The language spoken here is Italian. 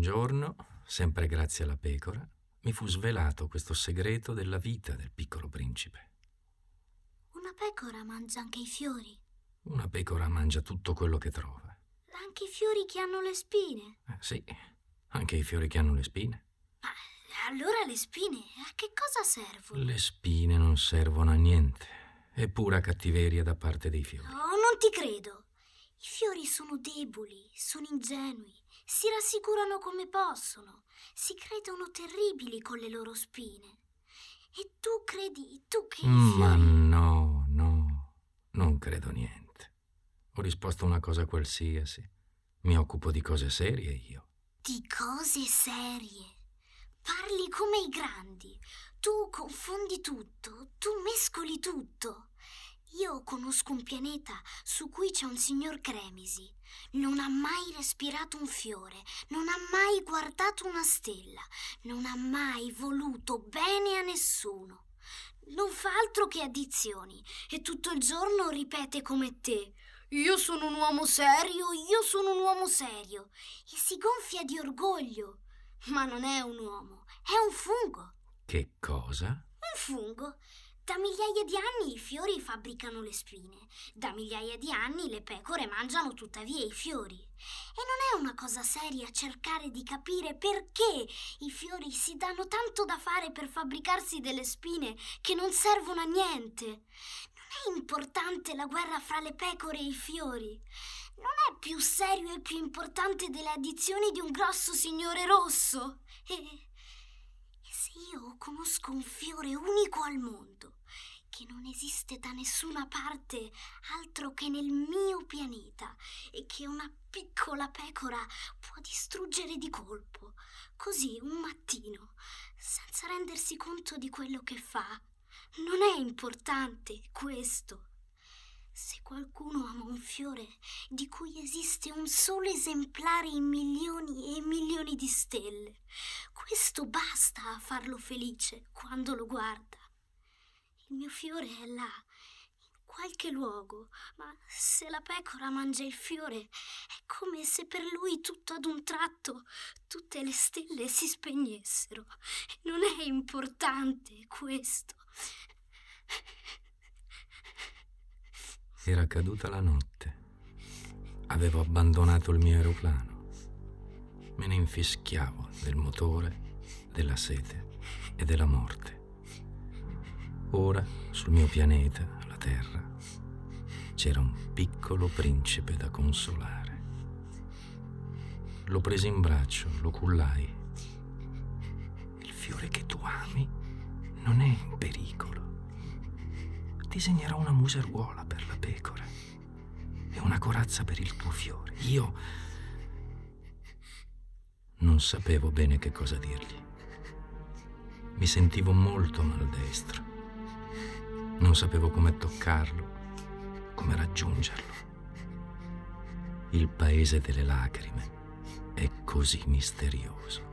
un giorno, sempre grazie alla pecora, mi fu svelato questo segreto della vita del piccolo principe. Una pecora mangia anche i fiori. Una pecora mangia tutto quello che trova. Anche i fiori che hanno le spine. Sì, anche i fiori che hanno le spine. Ma allora le spine a che cosa servono? Le spine non servono a niente. È pura cattiveria da parte dei fiori. Oh, non ti credo. I fiori sono deboli, sono ingenui, si rassicurano come possono, si credono terribili con le loro spine. E tu credi, tu che... Ma no, non credo niente. Ho risposto una cosa qualsiasi. Mi occupo di cose serie io. Di cose serie? Parli come i grandi. Tu confondi tutto, tu mescoli tutto. Io conosco un pianeta su cui c'è un signor Cremisi. Non ha mai respirato un fiore, non ha mai guardato una stella, non ha mai voluto bene a nessuno. Non fa altro che addizioni e tutto il giorno ripete come te: io sono un uomo serio, io sono un uomo serio. E si gonfia di orgoglio. Ma non è un uomo, è un fungo. Che cosa? Un fungo. Da migliaia di anni i fiori fabbricano le spine, da migliaia di anni le pecore mangiano tuttavia i fiori. E non è una cosa seria cercare di capire perché i fiori si danno tanto da fare per fabbricarsi delle spine che non servono a niente. Non è importante la guerra fra le pecore e i fiori. Non è più serio e più importante delle addizioni di un grosso signore rosso. Se io conosco un fiore unico al mondo, che non esiste da nessuna parte altro che nel mio pianeta e che una piccola pecora può distruggere di colpo, così un mattino, senza rendersi conto di quello che fa, non è importante questo. Se qualcuno ama un fiore di cui esiste un solo esemplare in milioni e milioni di stelle, questo basta a farlo felice quando lo guarda. Il mio fiore è là, in qualche luogo, ma se la pecora mangia il fiore è come se per lui tutto ad un tratto tutte le stelle si spegnessero. Non è importante questo. Era caduta la notte. Avevo abbandonato il mio aeroplano. Me ne infischiavo del motore, della sete e della morte. Ora, sul mio pianeta, la Terra, c'era un piccolo principe da consolare. Lo presi in braccio, lo cullai. Il fiore che tu ami non è in pericolo. Disegnerò una museruola per la pecora e una corazza per il tuo fiore. Io non sapevo bene che cosa dirgli. Mi sentivo molto maldestro. Non sapevo come toccarlo, come raggiungerlo. Il paese delle lacrime è così misterioso.